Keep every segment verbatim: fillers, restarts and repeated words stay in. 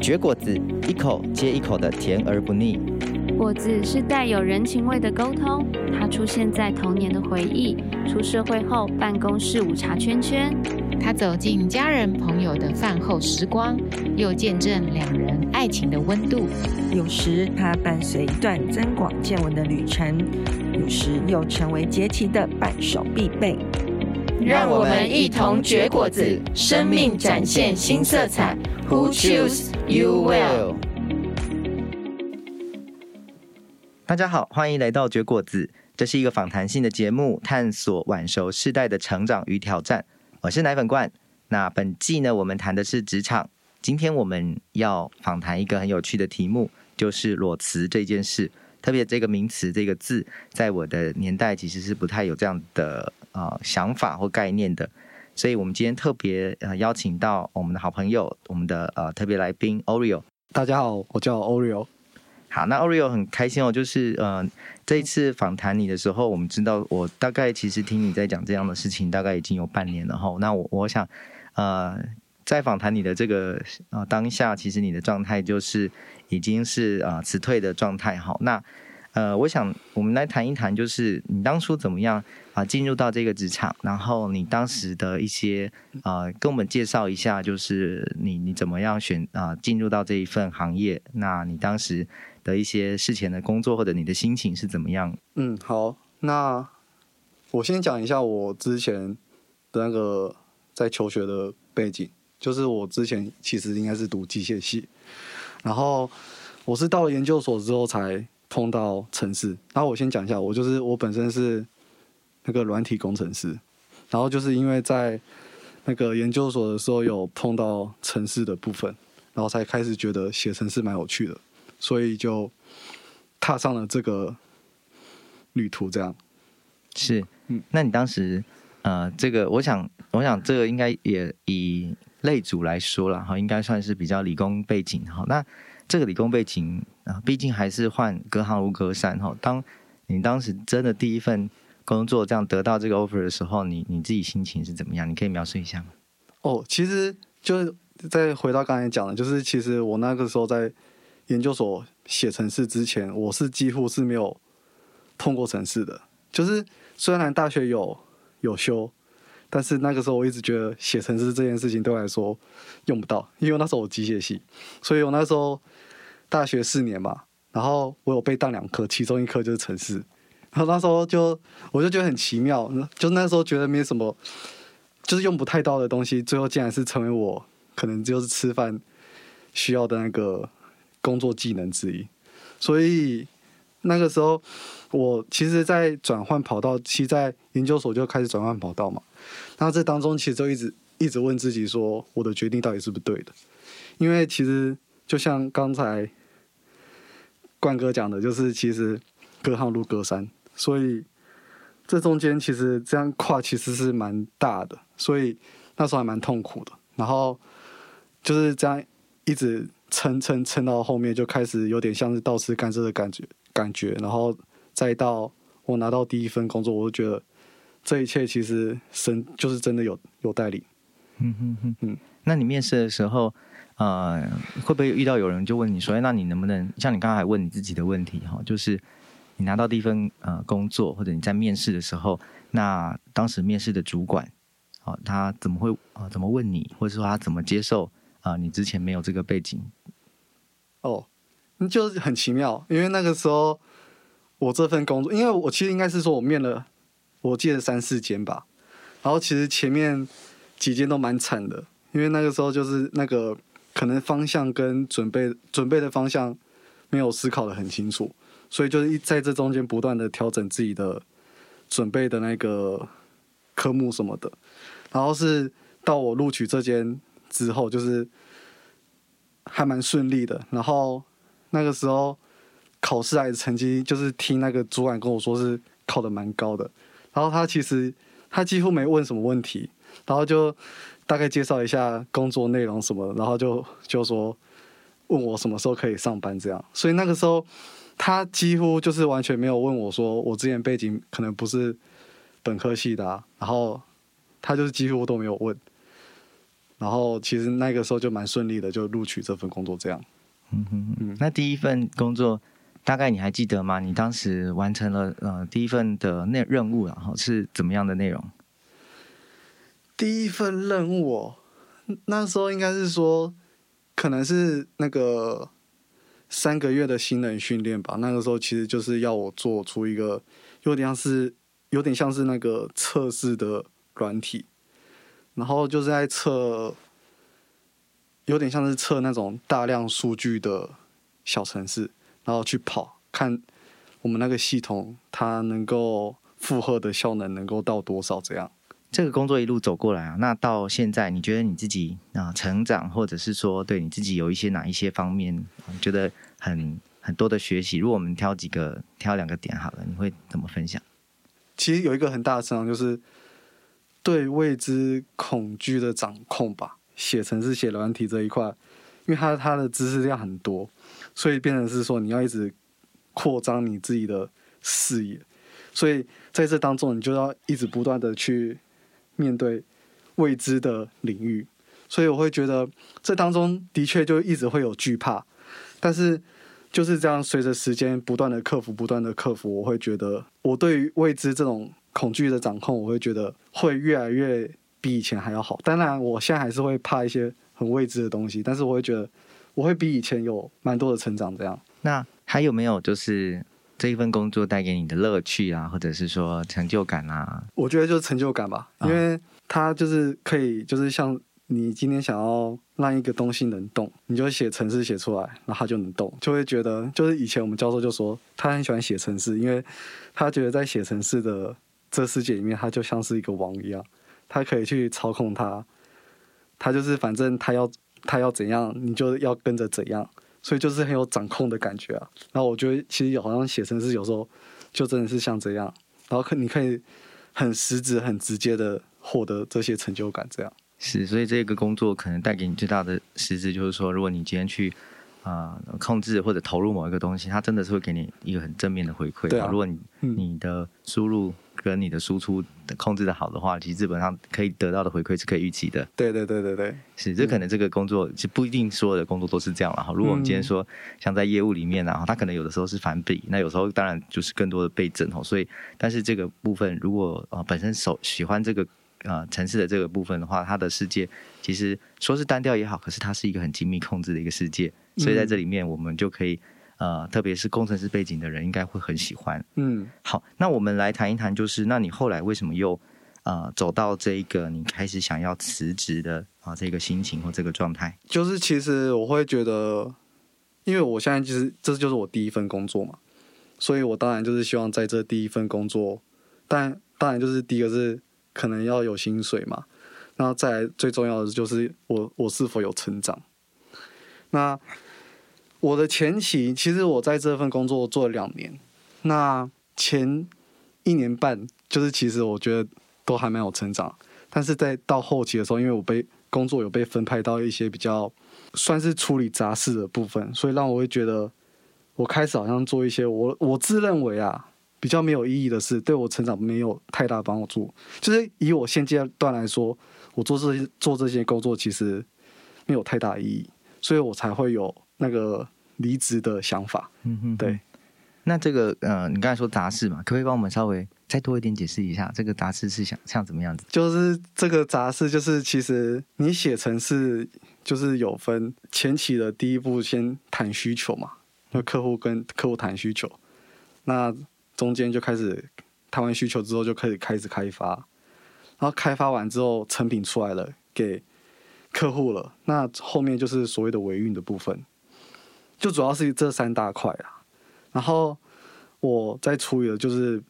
绝果子一口接一口的甜而不腻。果子是带有人情味的沟通，它出现在童年的回忆，出社会后办公室午茶圈圈，它走进家人朋友的饭后时光，又见证两人爱情的温度。有时它伴随一段增广见闻的旅程，有时又成为节气的伴手必备。让我们一同绝果子，生命展现新色彩。Who choose you will？ 大家好，欢迎来到绝果子，这是一个访谈性的节目，探索晚熟世代的成长与挑战。我是奶粉罐。那本季呢，我们谈的是职场。今天我们要访谈一个很有趣的题目，就是裸辞这件事。特别这个名词这个字，在我的年代其实是不太有这样的呃想法或概念的，所以我们今天特别、呃、邀请到我们的好朋友，我们的呃特别来宾 Oreo。 大家好，我叫 Oreo。 好，那 Oreo 很开心哦，就是呃这一次访谈你的时候，我们知道我大概其实听你在讲这样的事情大概已经有半年了吼。那我我想呃在访谈你的这个、呃、当下，其实你的状态就是已经是呃辞退的状态。好，那呃我想我们来谈一谈，就是你当初怎么样啊、呃、进入到这个职场，然后你当时的一些呃跟我们介绍一下，就是你你怎么样选啊、呃、进入到这一份行业，那你当时的一些事前的工作或者你的心情是怎么样？嗯，好，那我先讲一下我之前的那个在求学的背景。就是我之前其实应该是读机械系，然后我是到了研究所之后才碰到程式。然后我先讲一下，我就是我本身是那个软体工程师，然后就是因为在那个研究所的时候有碰到程式的部分，然后才开始觉得写程式蛮有趣的，所以就踏上了这个旅途。这样是，嗯，那你当时呃，这个我想，我想这个应该也以类组来说啦，应该算是比较理工背景。那这个理工背景啊，毕竟还是换隔行如隔山。当你当时真的第一份工作这样得到这个 offer 的时候，你你自己心情是怎么样？你可以描述一下吗？哦，其实就是再回到刚才讲的，就是其实我那个时候在研究所写程式之前，我是几乎是没有碰过程式的。就是虽然大学有有修，但是那个时候我一直觉得写程式这件事情对我来说用不到，因为那时候我机械系，所以我那时候大学四年嘛，然后我有被当两科，其中一科就是程式，然后那时候就我就觉得很奇妙，就那时候觉得没什么，就是用不太到的东西，最后竟然是成为我可能就是吃饭需要的那个工作技能之一。所以那个时候我其实在转换跑道，其实在研究所就开始转换跑道嘛，那这当中其实就一直一直问自己说，我的决定到底是不是对的。因为其实就像刚才冠哥讲的，就是其实隔行如隔山，所以这中间其实这样跨其实是蛮大的，所以那时候还蛮痛苦的。然后就是这样一直撑撑撑到后面，就开始有点像是倒吃甘蔗的感觉感觉，然后再到我拿到第一份工作，我就觉得这一切其实神就是真的有有带领。嗯哼哼嗯，那你面试的时候，呃，会不会遇到有人就问你说，哎，那你能不能像你刚才问你自己的问题哈，就是你拿到第一份呃工作，或者你在面试的时候，那当时面试的主管，哦，他怎么会啊、呃、怎么问你，或者说他怎么接受啊、呃、你之前没有这个背景？哦，就是很奇妙，因为那个时候我这份工作，因为我其实应该是说我面了，我记得三四间吧，然后其实前面几间都蛮惨的，因为那个时候就是那个可能方向跟准备准备的方向没有思考得很清楚，所以就是在这中间不断的调整自己的准备的那个科目什么的。然后是到我录取这间之后，就是还蛮顺利的。然后那个时候考试来的成绩，就是听那个主管跟我说是考得蛮高的，然后他其实他几乎没问什么问题，然后就大概介绍一下工作内容什么，然后就就说问我什么时候可以上班这样。所以那个时候他几乎就是完全没有问我说我之前背景可能不是本科系的啊，然后他就是几乎都没有问。然后其实那个时候就蛮顺利的，就录取这份工作这样。嗯哼嗯，那第一份工作大概你还记得吗？你当时完成了呃第一份的内任务，然后是怎么样的内容？第一份任务、哦、那时候应该是说，可能是那个三个月的新人训练吧。那个时候其实就是要我做出一个有点像是有点像是那个测试的软体。然后就是在测，有点像是测那种大量数据的小程式，然后去跑，看我们那个系统它能够负荷的效能能够到多少这样。这个工作一路走过来啊，那到现在你觉得你自己啊、呃、成长，或者是说对你自己有一些哪一些方面，你觉得很很多的学习？如果我们挑几个挑两个点好了，你会怎么分享？其实有一个很大的成长就是。对未知恐惧的掌控吧，写程式、写软体这一块，因为它它的知识量很多，所以变成是说你要一直扩张你自己的视野，所以在这当中你就要一直不断的去面对未知的领域，所以我会觉得这当中的确就一直会有惧怕，但是就是这样随着时间不断的克服，不断的克服，我会觉得我对于未知这种恐惧的掌控，我会觉得会越来越比以前还要好。当然我现在还是会怕一些很未知的东西，但是我会觉得我会比以前有蛮多的成长这样。那还有没有就是这一份工作带给你的乐趣啊，或者是说成就感啊？我觉得就是成就感吧，因为它就是可以就是像你今天想要让一个东西能动，你就写程式写出来，然后它就能动，就会觉得就是以前我们教授就说他很喜欢写程式，因为他觉得在写程式的这世界里面，他就像是一个王一样，他可以去操控他，他就是反正他要他要怎样，你就要跟着怎样，所以就是很有掌控的感觉啊。然后我觉得其实好像写程式有时候就真的是像这样，然后你可以很实质、很直接的获得这些成就感，这样。是，所以这个工作可能带给你最大的实质就是说，如果你今天去。啊、呃，控制或者投入某一个东西，它真的是会给你一个很正面的回馈。对啊，如果你、嗯、你的输入跟你的输出控制的好的话，其实基本上可以得到的回馈是可以预期的。对对对对对，是，这可能这个工作其实不一定所有的工作都是这样啦。如果我们今天说、嗯、像在业务里面啊，它可能有的时候是反比，那有时候当然就是更多的倍增哦。所以，但是这个部分如果、呃、本身手喜欢这个。呃，城市的这个部分的话，它的世界其实说是单调也好，可是它是一个很精密控制的一个世界，所以在这里面我们就可以呃，特别是工程师背景的人应该会很喜欢。嗯，好，那我们来谈一谈，就是那你后来为什么又呃走到这一个你开始想要辞职的啊、呃、这个心情或这个状态？就是其实我会觉得，因为我现在其实这就是我第一份工作嘛，所以我当然就是希望在这第一份工作，但当然就是第一个是。可能要有薪水嘛，然后再来最重要的就是我我是否有成长。那我的前期其实我在这份工作做了两年，那前一年半就是其实我觉得都还蛮有成长，但是在到后期的时候，因为我被工作有被分派到一些比较算是处理杂事的部分，所以让我会觉得我开始好像做一些我我自认为啊。比较没有意义的是，对我成长没有太大帮助。就是以我现阶段来说，我做这些做这些工作其实没有太大意义，所以我才会有那个离职的想法。嗯哼，对。那这个呃，你刚才说杂事嘛，可不可以帮我们稍微再多一点解释一下？这个杂事是想像怎么样子？就是这个杂事，就是其实你写程式就是有分前期的第一步，先谈需求嘛，就客户跟客户谈需求，那。中间就开始谈完需求之后就可以开始开发，然后开发完之后成品出来了给客户了，那后面就是所谓的维运的部分，就主要是这三大块啦。然后我在处理的就是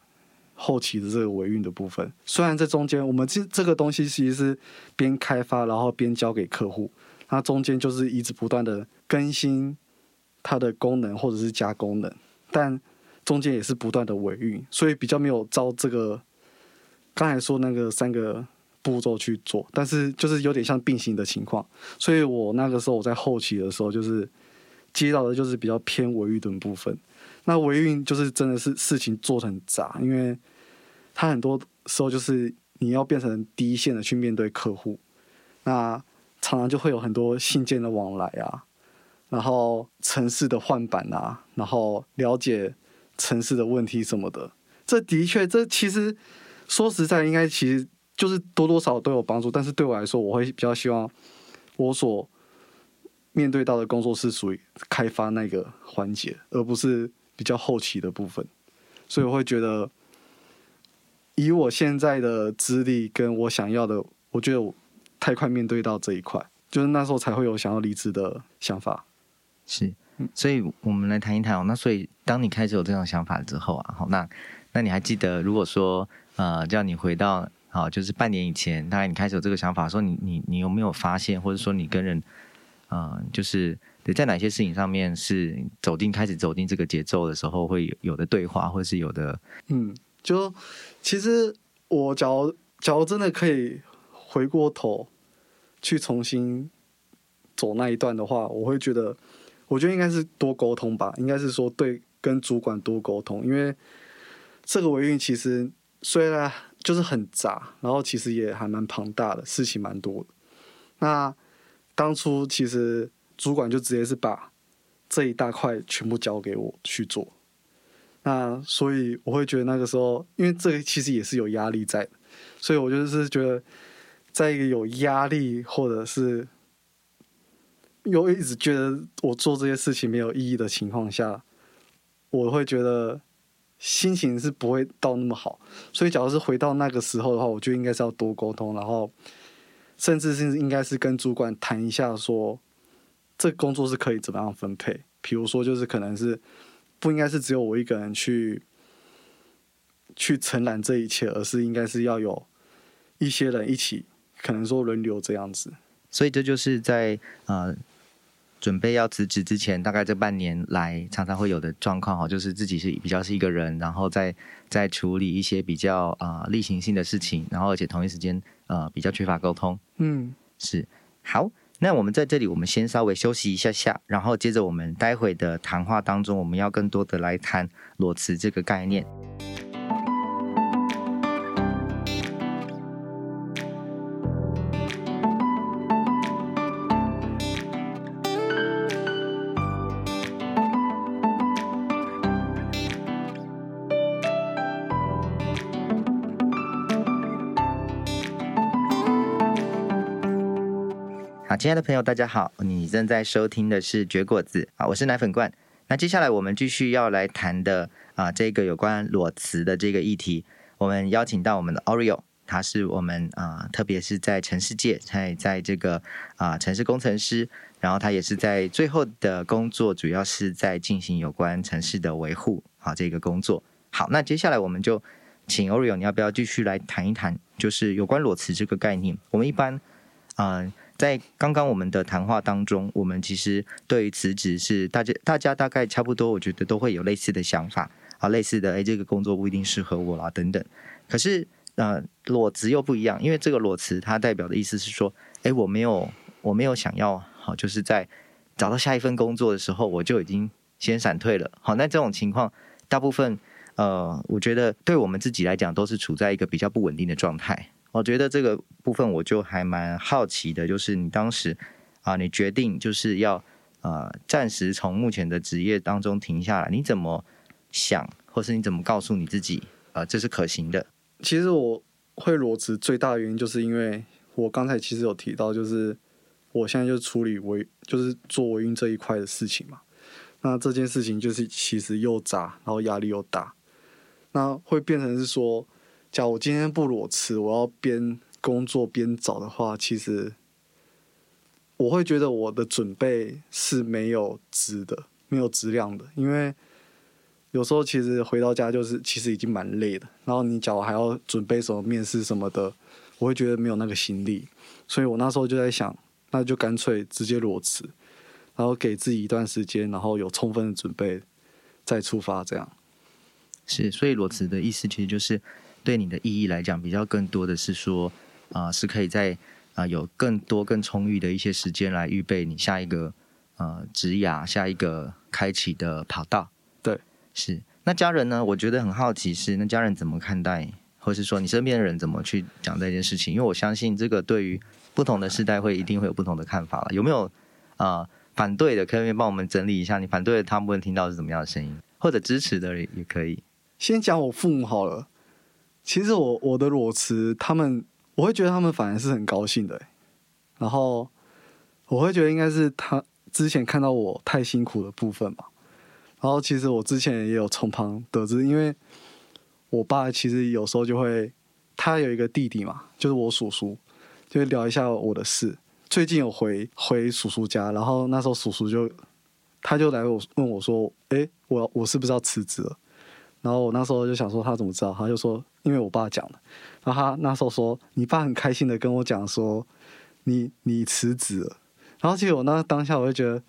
后期的这个维运的部分，虽然这中间我们这个东西其实是边开发然后边交给客户，那中间就是一直不断的更新它的功能或者是加功能，但中间也是不断的维运，所以比较没有照这个刚才说那个三个步骤去做，但是就是有点像并行的情况。所以我那个时候我在后期的时候，就是接到的就是比较偏维运的部分。那维运就是真的是事情做得很杂，因为它很多时候就是你要变成第一线的去面对客户，那常常就会有很多信件的往来啊，然后城市的换版啊，然后了解城市的问题什么的。这的确，这其实说实在，应该其实就是多多少少都有帮助。但是对我来说，我会比较希望我所面对到的工作是属于开发那个环节，而不是比较后期的部分。所以我会觉得，以我现在的资历跟我想要的，我觉得我太快面对到这一块，就是那时候才会有想要离职的想法。是，所以我们来谈一谈哦。那所以当你开始有这种想法之后啊，好，那那你还记得，如果说呃叫你回到好，就是半年以前，当然你开始有这个想法的时候，你你你有没有发现，或者说你跟人呃就是在哪些事情上面是走进开始走进这个节奏的时候会有的对话，或是有的嗯，就其实我假如假如真的可以回过头去重新走那一段的话，我会觉得。我觉得应该是多沟通吧，应该是说对跟主管多沟通，因为这个维运其实虽然就是很杂，然后其实也还蛮庞大的，事情蛮多的。那当初其实主管就直接是把这一大块全部交给我去做，那所以我会觉得那个时候，因为这个其实也是有压力在的，所以我就是觉得在一个有压力或者是又一直觉得我做这些事情没有意义的情况下，我会觉得心情是不会到那么好。所以假如是回到那个时候的话，我觉得应该是要多沟通，然后甚至是应该是跟主管谈一下说这个工作是可以怎么样分配，比如说就是可能是不应该是只有我一个人去去承揽这一切，而是应该是要有一些人一起，可能说轮流这样子。所以这就是在呃准备要辞职之前，大概这半年来常常会有的状况，就是自己是比较是一个人，然后再再处理一些比较呃例行性的事情，然后而且同一时间呃比较缺乏沟通。嗯，是。好，那我们在这里我们先稍微休息一下下，然后接着我们待会的谈话当中，我们要更多的来谈裸辞这个概念。亲爱的朋友大家好，你正在收听的是绝果子，我是奶粉罐。那接下来我们继续要来谈的、呃、这个有关裸辞的这个议题，我们邀请到我们的 Oreo， 他是我们、呃、特别是在城市界 在, 在这个、呃、城市工程师，然后他也是在最后的工作主要是在进行有关城市的维护、啊、这个工作。好，那接下来我们就请 Oreo， 你要不要继续来谈一谈就是有关裸辞这个概念。我们一般呃在刚刚我们的谈话当中，我们其实对于辞职是大家大家大概差不多，我觉得都会有类似的想法啊，类似的哎，这个工作不一定适合我啦等等。可是呃，裸辞又不一样，因为这个裸辞它代表的意思是说，哎，我没有我没有想要好，就是在找到下一份工作的时候，我就已经先闪退了。好，那这种情况大部分呃，我觉得对我们自己来讲都是处在一个比较不稳定的状态。我觉得这个部分我就还蛮好奇的，就是你当时啊、呃，你决定就是要呃暂时从目前的职业当中停下来，你怎么想，或是你怎么告诉你自己啊、呃，这是可行的？其实我会裸辞最大的原因，就是因为我刚才其实有提到，就是我现在就处理维，就是做维运这一块的事情嘛。那这件事情就是其实又杂，然后压力又大，那会变成是说。假如我今天不裸辞，我要边工作边找的话，其实我会觉得我的准备是没有值的，没有质量的。因为有时候其实回到家就是其实已经蛮累的，然后你假如还要准备什么面试什么的，我会觉得没有那个心力。所以我那时候就在想，那就干脆直接裸辞，然后给自己一段时间，然后有充分的准备再出发这样。是，所以裸辞的意思其实就是。对你的意义来讲，比较更多的是说，啊、呃，是可以在啊、呃、有更多更充裕的一些时间来预备你下一个呃职涯下一个开启的跑道。对，是。那家人呢？我觉得很好奇是，那家人怎么看待，或是说你身边的人怎么去讲这件事情？因为我相信这个对于不不同的世代会一定会有不同的看法了。有没有啊、呃、反对的，可以帮我们整理一下？你反对的他们听到是怎么样的声音，或者支持的也可以。先讲我父母好了。其实我我的裸辞，他们我会觉得他们反而是很高兴的、欸，然后我会觉得应该是他之前看到我太辛苦的部分吧。然后其实我之前也有从旁得知，因为我爸其实有时候就会，他有一个弟弟嘛，就是我叔叔，就会聊一下我的事。最近有回回叔叔家，然后那时候叔叔就他就来我问我说：“哎，我我是不是要辞职了？”然后我那时候就想说他怎么知道，他就说因为我爸讲的。然后他那时候说你爸很开心的跟我讲说你你辞职了。然后其实我那当下我就觉得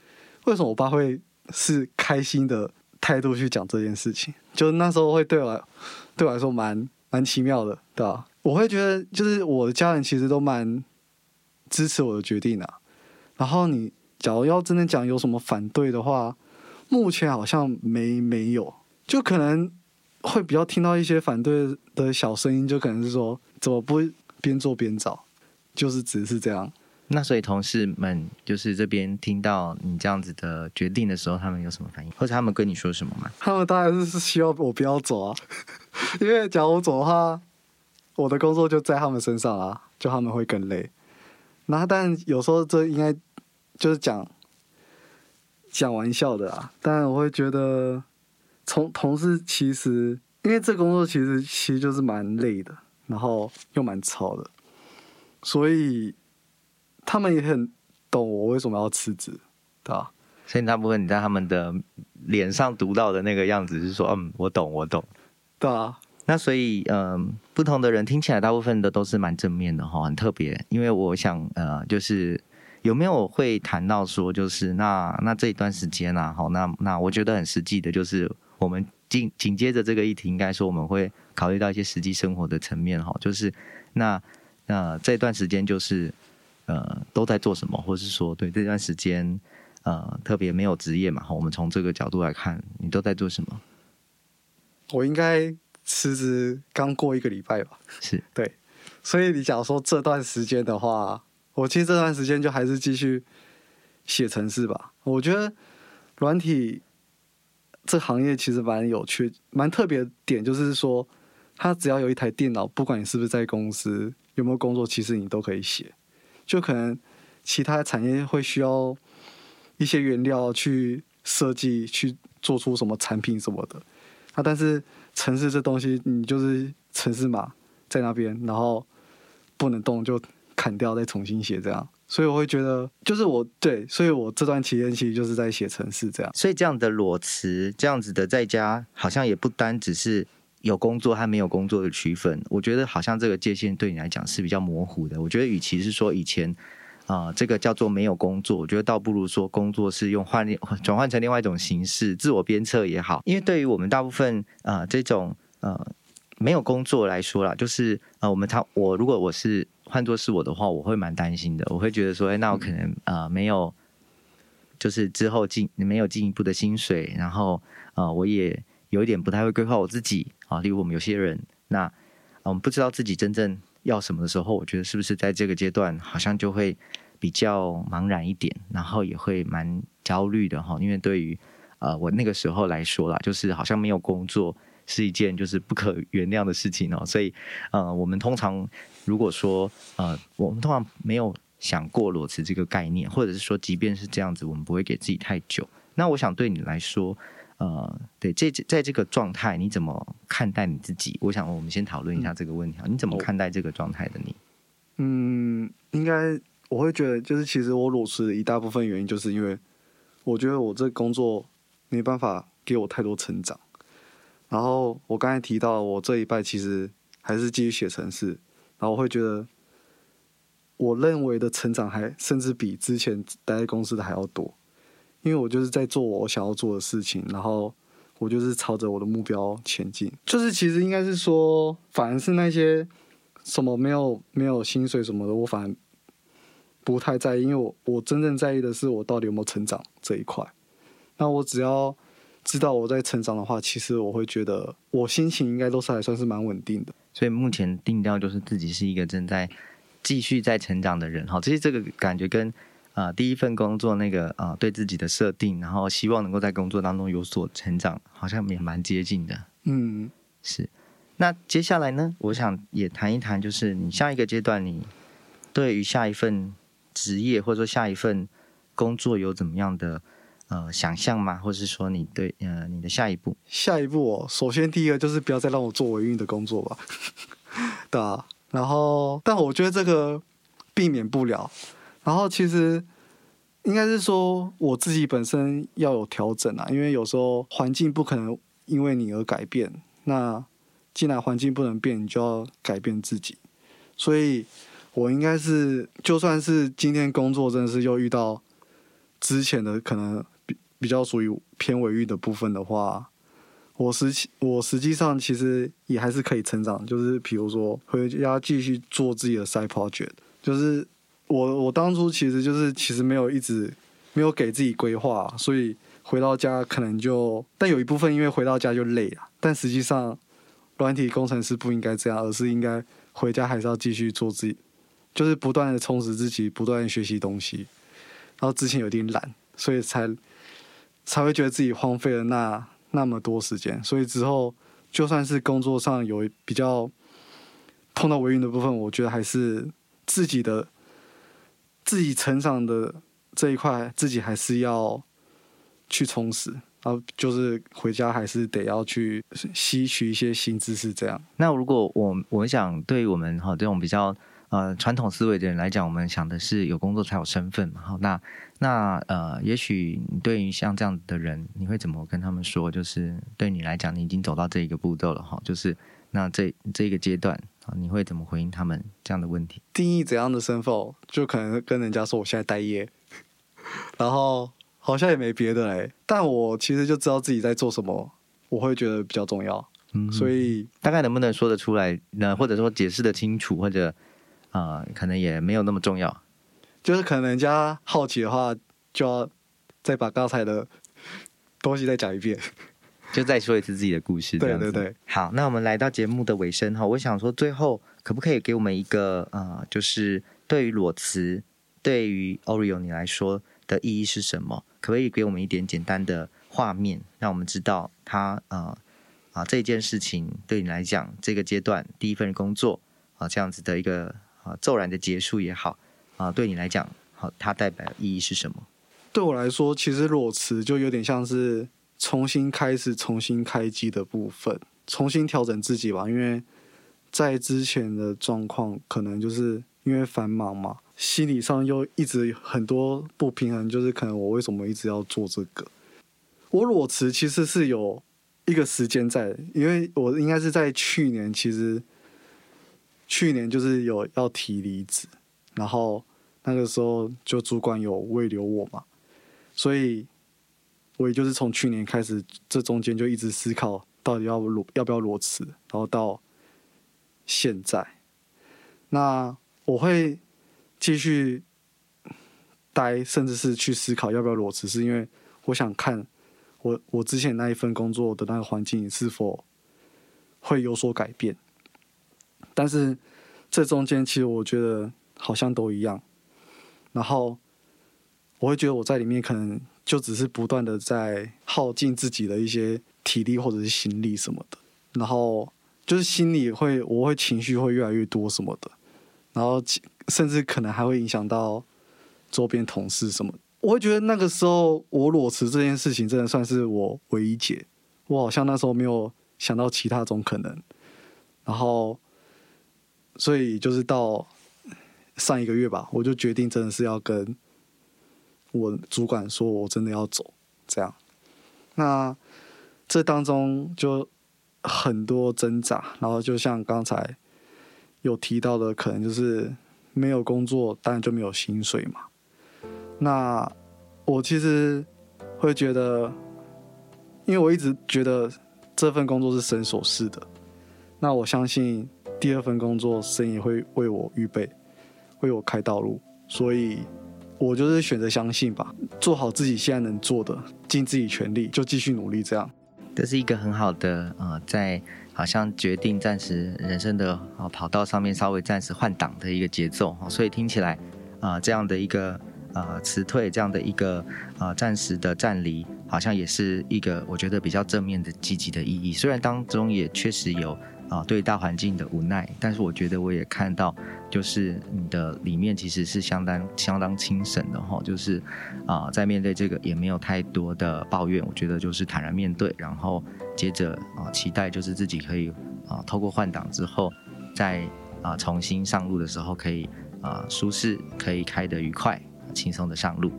为什么我爸会是开心的态度去讲这件事情，就那时候会对我来对我来说蛮蛮奇妙的，对吧？我会觉得就是我的家人其实都蛮支持我的决定啊。然后你假如要真的讲有什么反对的话，目前好像没没有，就可能。会比较听到一些反对的小声音，就可能是说怎么不边做边找，就是只是这样。那所以同事们就是这边听到你这样子的决定的时候，他们有什么反应，或者他们跟你说什么吗？他们当然是希望我不要走啊，因为假如我走的话，我的工作就在他们身上啊，就他们会更累。那但有时候这应该就是讲讲玩笑的啊，但我会觉得。从同事其实，因为这工作其实其实就是蛮累的，然后又蛮吵的，所以他们也很懂我为什么要辞职，对吧？所以大部分你在他们的脸上读到的那个样子是说，嗯，我懂，我懂，对啊。那所以，嗯、呃，不同的人听起来大部分的都是蛮正面的哈，很特别。因为我想，呃，就是。有没有会谈到说，就是那那这一段时间啊，好，那那我觉得很实际的，就是我们紧紧接着这个议题，应该说我们会考虑到一些实际生活的层面，哈，就是那那这段时间就是呃都在做什么，或是说对这段时间呃特别没有职业嘛，我们从这个角度来看，你都在做什么？我应该辞职刚过一个礼拜吧，是对，所以你假如说这段时间的话。我其实这段时间就还是继续写程式吧。我觉得软体这行业其实蛮有趣、蛮特别的点，就是说，它只要有一台电脑，不管你是不是在公司有没有工作，其实你都可以写。就可能其他产业会需要一些原料去设计、去做出什么产品什么的。啊，但是程式这东西，你就是程式码在那边，然后不能动就。砍掉再重新写这样，所以我会觉得就是我对，所以我这段期间其实就是在写程式这样。所以这样的裸辞，这样子的在家，好像也不单只是有工作和没有工作的区分。我觉得好像这个界限对你来讲是比较模糊的。我觉得与其是说以前啊、呃、这个叫做没有工作，我觉得倒不如说工作是用换转换成另外一种形式，自我鞭策也好。因为对于我们大部分啊、呃、这种呃没有工作来说啦，就是呃我们他我如果我是换作是我的话，我会蛮担心的。我会觉得说，哎，那我可能呃没有，就是之后进没有进一步的薪水，然后呃我也有一点不太会规划我自己啊。例如我们有些人，那、呃、我们不知道自己真正要什么的时候，我觉得是不是在这个阶段好像就会比较茫然一点，然后也会蛮焦虑的哈。因为对于呃我那个时候来说啦，就是好像没有工作。是一件就是不可原谅的事情哦，所以呃，我们通常如果说呃，我们通常没有想过裸辞这个概念，或者是说，即便是这样子，我们不会给自己太久。那我想对你来说，呃，对，这在这个状态，你怎么看待你自己？我想我们先讨论一下这个问题啊，嗯，你怎么看待这个状态的你？嗯，应该我会觉得，就是其实我裸辞的一大部分原因，就是因为我觉得我这工作没办法给我太多成长。然后我刚才提到，我这一拜其实还是继续写程式，然后我会觉得，我认为的成长还甚至比之前待在公司的还要多，因为我就是在做我想要做的事情，然后我就是朝着我的目标前进。就是其实应该是说，反而是那些什么没有没有薪水什么的，我反而不太在意，因为我我真正在意的是我到底有没有成长这一块。那我只要。知道我在成长的话，其实我会觉得我心情应该都是还算是蛮稳定的。所以目前定调就是自己是一个正在继续在成长的人。其实这个感觉跟啊、呃、第一份工作那个啊、呃、对自己的设定，然后希望能够在工作当中有所成长，好像也蛮接近的。嗯，是。那接下来呢，我想也谈一谈，就是你下一个阶段，你对于下一份职业或者说下一份工作有怎么样的呃想象吗？或是说你对呃你的下一步？下一步哦，首先第一个就是不要再让我做维运的工作吧。对啊，然后但我觉得这个避免不了。然后其实应该是说我自己本身要有调整啊，因为有时候环境不可能因为你而改变。那既然环境不能变，你就要改变自己。所以我应该是，就算是今天工作真的是又遇到之前的可能比比较属于偏尾域的部分的话，我实我实际上其实也还是可以成长。就是比如说回家继续做自己的 side project， 就是我我当初其实就是其实没有一直没有给自己规划，所以回到家可能就，但有一部分因为回到家就累了，但实际上软体工程师不应该这样，而是应该回家还是要继续做自己。就是不断的充实自己，不断的学习东西，然后之前有点懒，所以才才会觉得自己荒废了那那么多时间。所以之后就算是工作上有比较碰到微运的部分，我觉得还是自己的自己成长的这一块，自己还是要去充实。然后就是回家还是得要去吸取一些新知识，这样。那如果我我想对于我们哈这种比较。呃，传统思维的人来讲，我们想的是有工作才有身份嘛。好，那那呃，也许你对于像这样的人，你会怎么跟他们说？就是对你来讲，你已经走到这一个步骤了哈，就是那这这个阶段啊，你会怎么回应他们这样的问题？定义怎样的身份，就可能跟人家说我现在待业，然后好像也没别的嘞。但我其实就知道自己在做什么，我会觉得比较重要。嗯，所以大概能不能说得出来呢？或者说解释得清楚，或者？呃、可能也没有那么重要，就是可能人家好奇的话，就要再把刚才的东西再讲一遍，就再说一次自己的故事。对对对。好，那我们来到节目的尾声哈，我想说最后可不可以给我们一个呃，就是对于裸辞，对于 Oreo 你来说的意义是什么？可不可以给我们一点简单的画面，让我们知道它呃啊这件事情对你来讲，这个阶段第一份工作啊这样子的一个。啊，骤然的结束也好，啊，对你来讲，好，它代表意义是什么？对我来说，其实裸辞就有点像是重新开始、重新开机的部分，重新调整自己吧。因为在之前的状况，可能就是因为繁忙嘛，心理上又一直很多不平衡，就是可能我为什么一直要做这个？我裸辞其实是有一个时间在的，因为我应该是在去年，其实。去年就是有要提离职，然后那个时候就主管有慰留我嘛，所以我也就是从去年开始，这中间就一直思考到底要要不要裸辞，然后到现在，那我会继续待，甚至是去思考要不要裸辞，是因为我想看我我之前那一份工作的那个环境是否会有所改变。但是这中间其实我觉得好像都一样，然后我会觉得我在里面可能就只是不断的在耗尽自己的一些体力或者是心力什么的，然后就是心里会我会情绪会越来越多什么的，然后甚至可能还会影响到周边同事什么的。我会觉得那个时候我裸辞这件事情真的算是我唯一解，我好像那时候没有想到其他种可能，然后。所以就是到上一个月吧，我就决定真的是要跟我主管说我真的要走这样。那这当中就很多挣扎，然后就像刚才有提到的，可能就是没有工作当然就没有薪水嘛。那我其实会觉得，因为我一直觉得这份工作是神所赐的，那我相信第二份工作，神也会为我预备，为我开道路，所以我就是选择相信吧，做好自己现在能做的，尽自己全力，就继续努力这样。这是一个很好的呃，在好像决定暂时人生的跑道上面稍微暂时换挡的一个节奏，所以听起来啊、呃、这样的一个呃辞退，这样的一个呃暂时的暂离，好像也是一个我觉得比较正面的积极的意义。虽然当中也确实有啊、呃、对大环境的无奈，但是我觉得我也看到就是你的里面其实是相当相当清省的哈、哦，就是啊、呃、在面对这个也没有太多的抱怨，我觉得就是坦然面对，然后接着啊、呃、期待就是自己可以啊、呃、透过换挡之后，在啊、呃、重新上路的时候可以啊、呃、舒适，可以开得愉快，轻松的上路。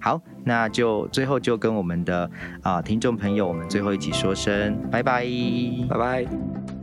好，那就最后就跟我们的、呃、听众朋友我们最后一起说声拜拜，拜拜。